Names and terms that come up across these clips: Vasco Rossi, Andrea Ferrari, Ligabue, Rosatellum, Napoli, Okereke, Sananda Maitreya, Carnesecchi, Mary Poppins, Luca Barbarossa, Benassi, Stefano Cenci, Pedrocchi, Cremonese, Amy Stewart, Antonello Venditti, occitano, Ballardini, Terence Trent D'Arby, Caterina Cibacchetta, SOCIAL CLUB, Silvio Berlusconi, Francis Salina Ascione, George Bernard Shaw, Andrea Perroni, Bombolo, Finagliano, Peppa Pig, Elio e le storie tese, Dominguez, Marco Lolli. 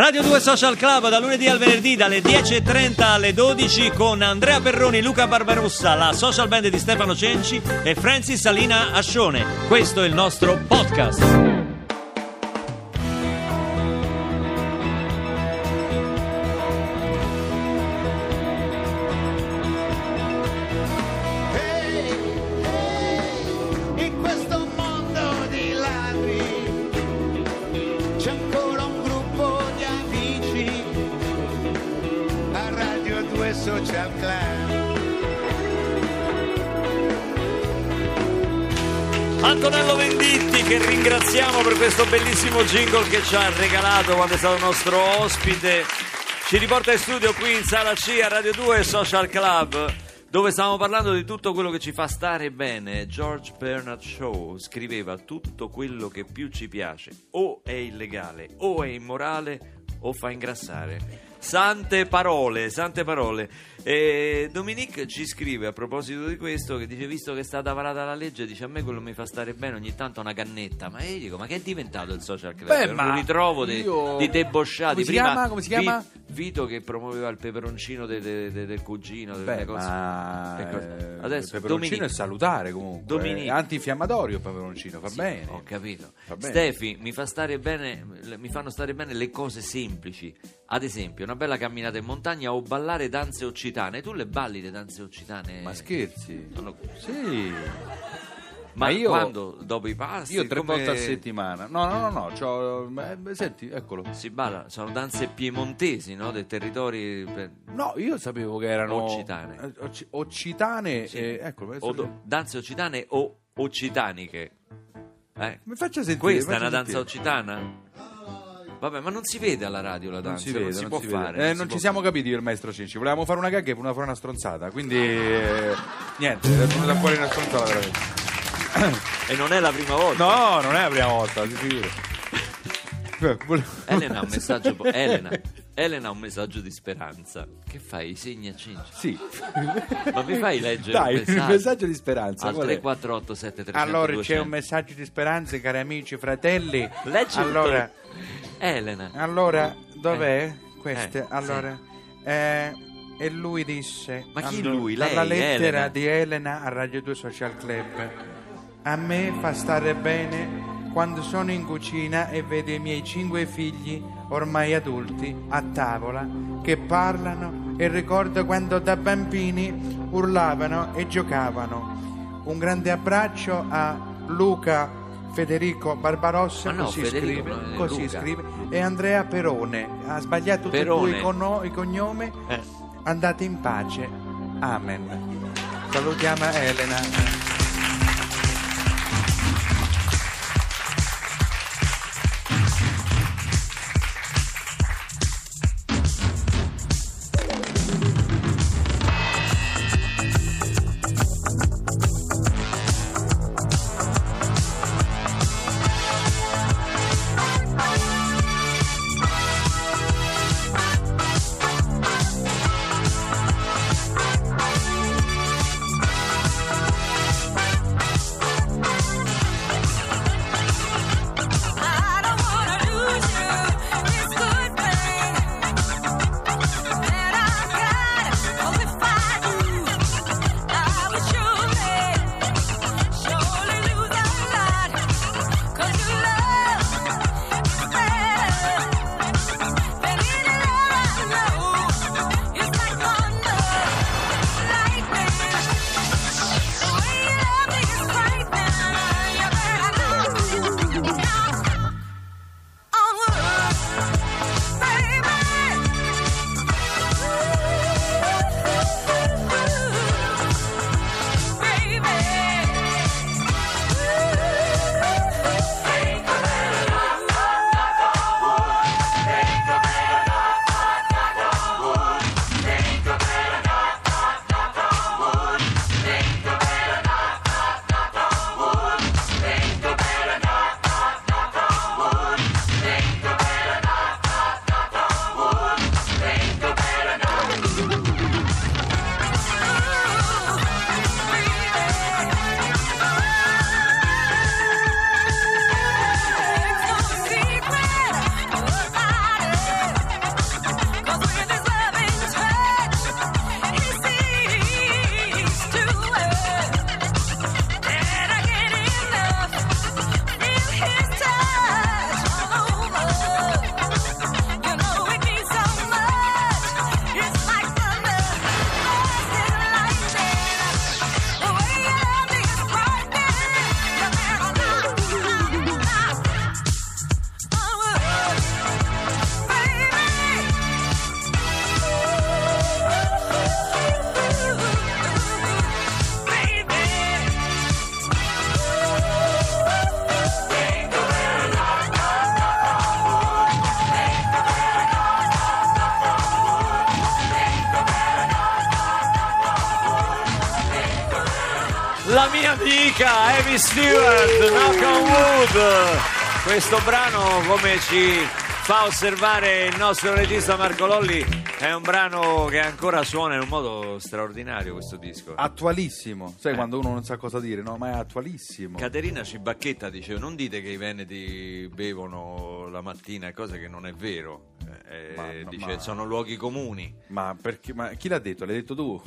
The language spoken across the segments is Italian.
Radio 2 Social Club da lunedì al venerdì dalle 10.30 alle 12 con Andrea Perroni, Luca Barbarossa, la social band di Stefano Cenci e Francis Salina Ascione. Questo è il nostro podcast. In questo mondo di ladri c'è ancora un Radio 2 Social Club. Antonello Venditti, che ringraziamo per questo bellissimo jingle che ci ha regalato quando è stato nostro ospite, ci riporta in studio qui in Sala C a Radio 2 Social Club, dove stavamo parlando di tutto quello che ci fa stare bene. George Bernard Shaw scriveva: tutto quello che più ci piace o è illegale, o è immorale, o fa ingrassare. Sante parole, sante parole. E Dominique ci scrive a proposito di questo, che dice: visto che è stata varata la legge, dice, a me quello mi fa stare bene ogni tanto una cannetta. Ma io dico, ma che è diventato il social club? Beh, ma lo ritrovo di debosciati. Come si chiama? Vito che promuoveva il peperoncino del cugino, delle cose. Adesso, il peperoncino Dominique è salutare comunque, è antinfiammatorio il peperoncino, fa sì, bene. Ho capito. Stefi, mi fa stare bene, mi fanno stare bene le cose semplici. Ad esempio, una bella camminata in montagna o ballare danze occitane. Tu le balli le danze occitane? Ma scherzi? No, no. Sì. Ma io quando, dopo i passi? Io tre volte a settimana. No, senti, eccolo. Si balla, sono danze piemontesi, no? Dei territori. No, io sapevo che erano occitane. Occitane, sì. Eccolo. Danze occitane o occitaniche. Mi faccia sentire. Questa è una danza occitana? Vabbè, ma non si vede alla radio la danza, non si può fare. Non ci siamo capiti io e il maestro Cenci. Volevamo fare una gag e volevamo fare una stronzata, quindi niente, è venuta fuori una stronzata veramente. E non è la prima volta. No, non è la prima volta, ti figuro. Elena ha un messaggio Elena ha un messaggio di speranza. Che fai? Segna Cenci? Sì. Ma mi fai leggere? Dai, il messaggio di speranza. Al 34873. Allora c'è un messaggio di speranza, cari amici, fratelli. Leggi. Allora, Elena. Allora, dov'è questa? Allora, sì. E lui disse: ma chi lui? Lei, la lettera Elena. Di Elena a Radio 2 Social Club. A me fa stare bene quando sono in cucina e vedo i miei 5 figli ormai adulti a tavola che parlano, e ricordo quando da bambini urlavano e giocavano. Un grande abbraccio a Luca Federico Barbarossa, così scrive, e Andrea Perrone. Ha sbagliato il cognome. Andate in pace, amen. Salutiamo Elena. la mia amica Amy Stewart, Knock on Wood. Questo brano, come ci fa osservare il nostro regista Marco Lolli, è un brano che ancora suona in un modo straordinario, questo disco. Attualissimo. Sai quando uno non sa cosa dire, no? Ma è attualissimo. Caterina Cibacchetta diceva: non dite che i veneti bevono la mattina, cosa che non è vero. Dice sono luoghi comuni. Ma perché? Ma chi l'ha detto? L'hai detto tu?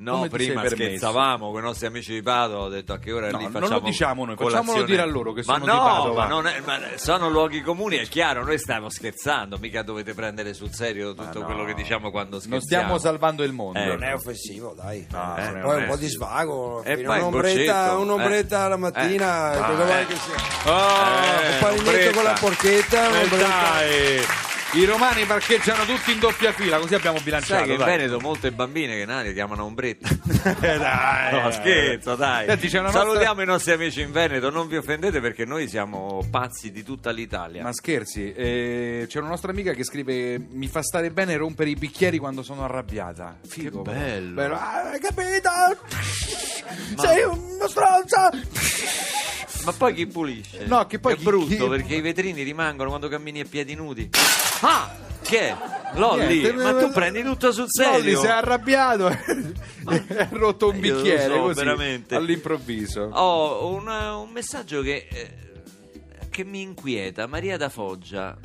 No, come prima scherzavamo con i nostri amici di Padova, ho detto a che ora no, lì facciamo non lo diciamo noi, colazione. Facciamolo dire a loro che sono di Padova. Ma sono luoghi comuni, è chiaro, noi stiamo scherzando, mica dovete prendere sul serio tutto quello che diciamo quando scherziamo. Non stiamo salvando il mondo. Non è offensivo, dai. No, poi un po' di svago, un'ombretta la mattina, che sia. Un panino con la porchetta, dai. I romani parcheggiano tutti in doppia fila, così abbiamo bilanciato. Sai che in Veneto molte bambine che nate chiamano ombretta. Dai, no, scherzo, dai. Senti, salutiamo i nostri amici in Veneto, non vi offendete perché noi siamo pazzi di tutta l'Italia. Ma scherzi, c'è una nostra amica che scrive: mi fa stare bene rompere i bicchieri quando sono arrabbiata. Figo, che bello. Bello. Ah, hai capito? Ma... sei uno stronzo. Ma poi chi pulisce? No, che poi è brutto perché i vetrini rimangono quando cammini a piedi nudi. Ah, che Lolli, niente, ma tu prendi tutto sul serio. Lolli si è arrabbiato e ha rotto un bicchiere so, così veramente. All'improvviso. Ho un messaggio che mi inquieta. Maria da Foggia: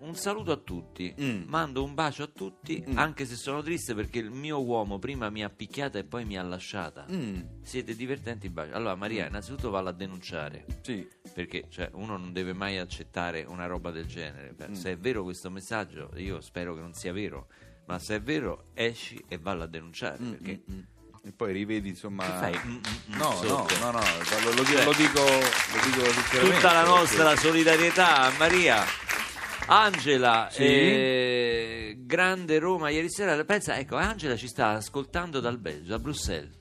un saluto a tutti, mando un bacio a tutti, anche se sono triste perché il mio uomo prima mi ha picchiata e poi mi ha lasciata. Siete divertenti, baci. Allora Maria, innanzitutto valla a denunciare, sì, perché cioè, uno non deve mai accettare una roba del genere. Se è vero questo messaggio, io spero che non sia vero, ma se è vero esci e valla a denunciare, perché... E poi rivedi, insomma, no, lo dico sinceramente. Tutta la nostra solidarietà a Maria. Angela, sì. Grande Roma ieri sera. Pensa, ecco, Angela ci sta ascoltando dal Belgio, da Bruxelles.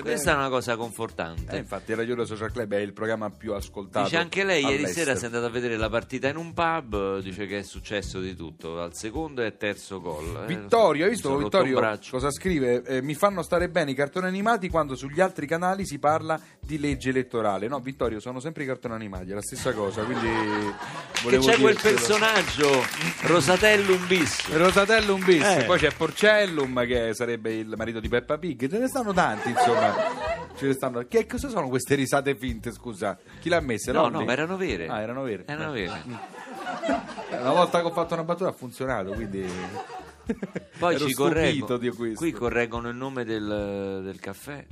Questa è una cosa confortante. Infatti, Radio Social Club è il programma più ascoltato. Dice anche lei ieri sera si è andata a vedere la partita in un pub. Dice che è successo di tutto, al secondo e terzo gol. Vittorio, hai visto Vittorio cosa scrive? Mi fanno stare bene i cartoni animati quando sugli altri canali si parla di legge elettorale. No, Vittorio, sono sempre i cartoni animati, è la stessa cosa. Quindi che c'è quel personaggio Rosatellum bis. Poi c'è Porcellum, che sarebbe il marito di Peppa Pig. Ce ne stanno tanti. Insomma, che cosa sono queste risate finte? Scusa, chi l'ha messa? No, ma erano vere. Erano vere. Una volta che ho fatto una battuta ha funzionato, quindi poi ero ci correggo. Qui correggono il nome del caffè.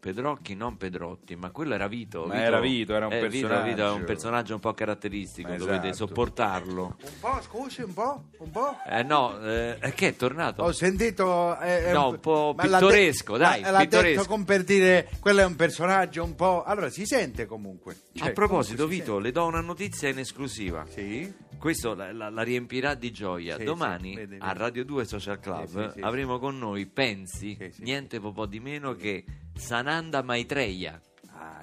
Pedrocchi, non Pedrotti, ma quello era Vito. Era Vito, era un personaggio. Vito era un personaggio un po' caratteristico, esatto. Dovete sopportarlo. Un po'? Che è tornato. Ho sentito. Un po' pittoresco, l'ha detto per dire quello è un personaggio un po'. Allora si sente comunque. A proposito, Vito, le do una notizia in esclusiva. Sì. Questo la riempirà di gioia. Domani a Radio2 Social Club avremo con noi, pensi, niente po' di meno che Sananda Maitreya.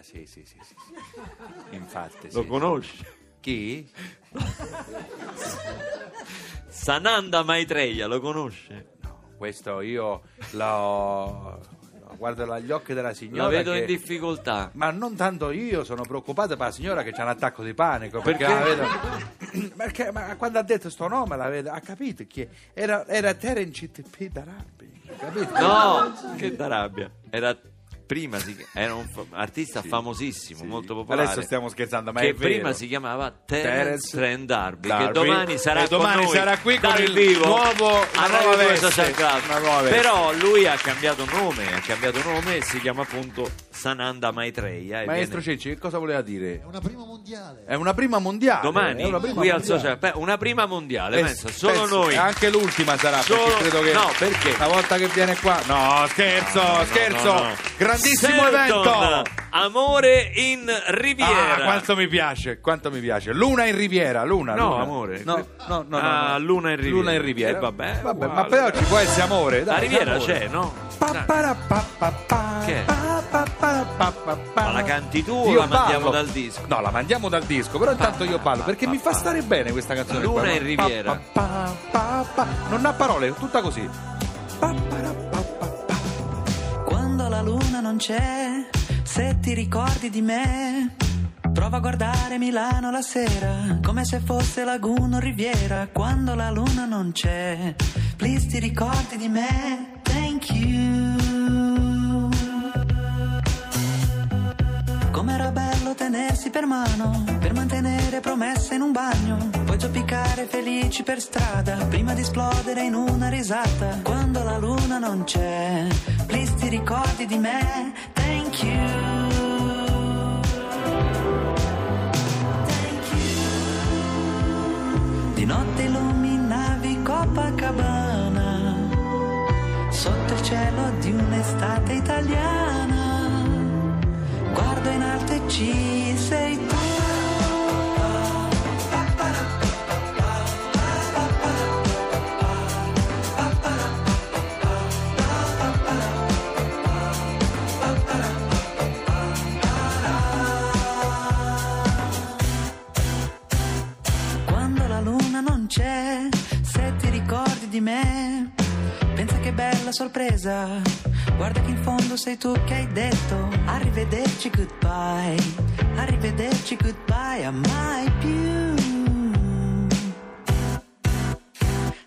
Sì. Infatti lo conosci? Chi? Sananda Maitreya, lo conosce? No, questo io guardo agli occhi della signora. La vedo in difficoltà. Ma non tanto io, sono preoccupata per la signora che c'ha un attacco di panico. Perché ma quando ha detto sto nome la vedo, ha capito che era Terence Trent D'Arby. Capito? No, che D'Arby. Era un artista famosissimo, molto popolare. Adesso stiamo scherzando, ma che è vero. Prima si chiamava Terence Trent D'Arby, che domani sarà qui con il vivo nuovo Social Club. Però lui ha cambiato nome e si chiama appunto Sananda Maitreya. Maestro Cenci, che cosa voleva dire? È una prima mondiale. Domani qui al Social Club, una prima mondiale, penso. Solo noi. Anche l'ultima sarà, perché credo che una volta che viene qua. No, scherzo. No. Grandissimo evento, amore in Riviera. Quanto mi piace. Luna in Riviera, Luna. Amore. No. Luna in Riviera. Vabbè, ma però ci può essere amore. Dai, la Riviera c'è, no? Che? Ma la canti tu o la mandiamo dal disco? No, la mandiamo dal disco, però intanto io parlo perché mi fa stare bene questa canzone. Luna in Riviera. Non ha parole, è tutta così. Quando la luna non c'è, se ti ricordi di me, prova a guardare Milano la sera, come se fosse laguna o riviera, quando la luna non c'è. Please, ti ricordi di me, thank you. Com'era bello tenersi per mano, per mantenere promesse in un bagno, poi zoppicare felici per strada, prima di esplodere in una risata, quando la luna non c'è. Please, ti ricordi di me, thank you. Di notte illuminavi Copacabana sotto il cielo di un'estate italiana, guardo in alto e ci sei tu. Se ti ricordi di me, pensa che bella sorpresa, guarda che in fondo sei tu che hai detto arrivederci, goodbye, arrivederci, goodbye a mai più.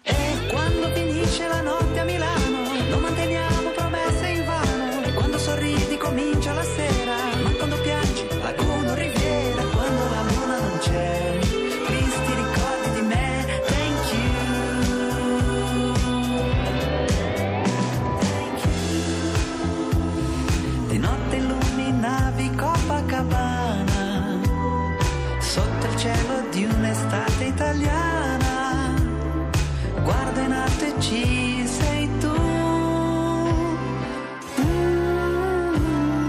E quando finisce la notte a Milano non manteniamo promesse in vano, e quando sorridi comincia la sera, ma quando piangi laguna o riviera, quando la luna non c'è. Cielo di un'estate italiana, guardo in alto e ci sei tu.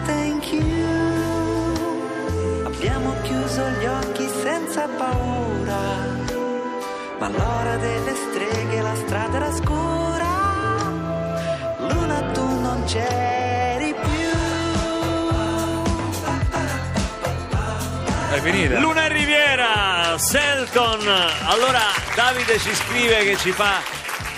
Thank you. Abbiamo chiuso gli occhi senza paura, ma l'ora delle streghe la strada era scura, luna tu non c'eri più. È finita. Luna Riviera, Selton. Allora Davide ci scrive che ci fa,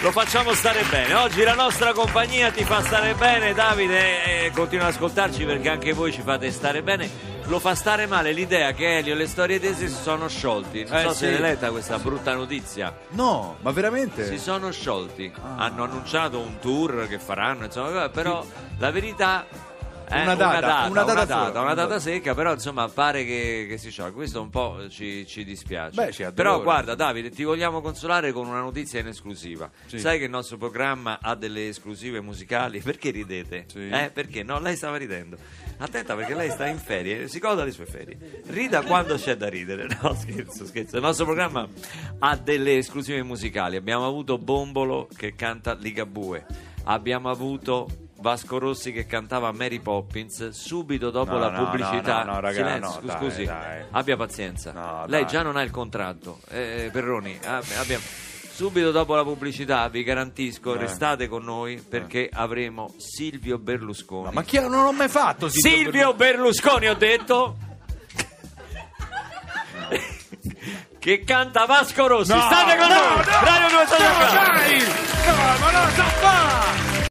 lo facciamo stare bene. Oggi la nostra compagnia ti fa stare bene, Davide, continua ad ascoltarci perché anche voi ci fate stare bene. Lo fa stare male l'idea che Elio e le storie tese si sono sciolti. Non so se l'hai letta questa brutta notizia. No, ma veramente? Si sono sciolti. Hanno annunciato un tour che faranno, insomma, però la verità... Una data secca, però insomma pare che si scioglie. Questo un po' ci dispiace. Beh, però guarda Davide, ti vogliamo consolare con una notizia in esclusiva. Sì. Sai che il nostro programma ha delle esclusive musicali. Perché ridete? Sì. Perché? No, lei stava ridendo. Attenta perché lei sta in ferie, si goda le sue ferie. Rida quando c'è da ridere. No, scherzo. Il nostro programma ha delle esclusive musicali. Abbiamo avuto Bombolo che canta Ligabue. Abbiamo avuto Vasco Rossi che cantava Mary Poppins subito dopo pubblicità. Silenzio, scusi. Abbia pazienza. Lei già non ha il contratto. Perroni, subito dopo la pubblicità, vi garantisco, restate con noi perché avremo Silvio Berlusconi. Ma chi non l'ho mai fatto? Silvio Berlusconi ho detto. Che canta Vasco Rossi. State con noi. Radio 2. No, ma non so fa.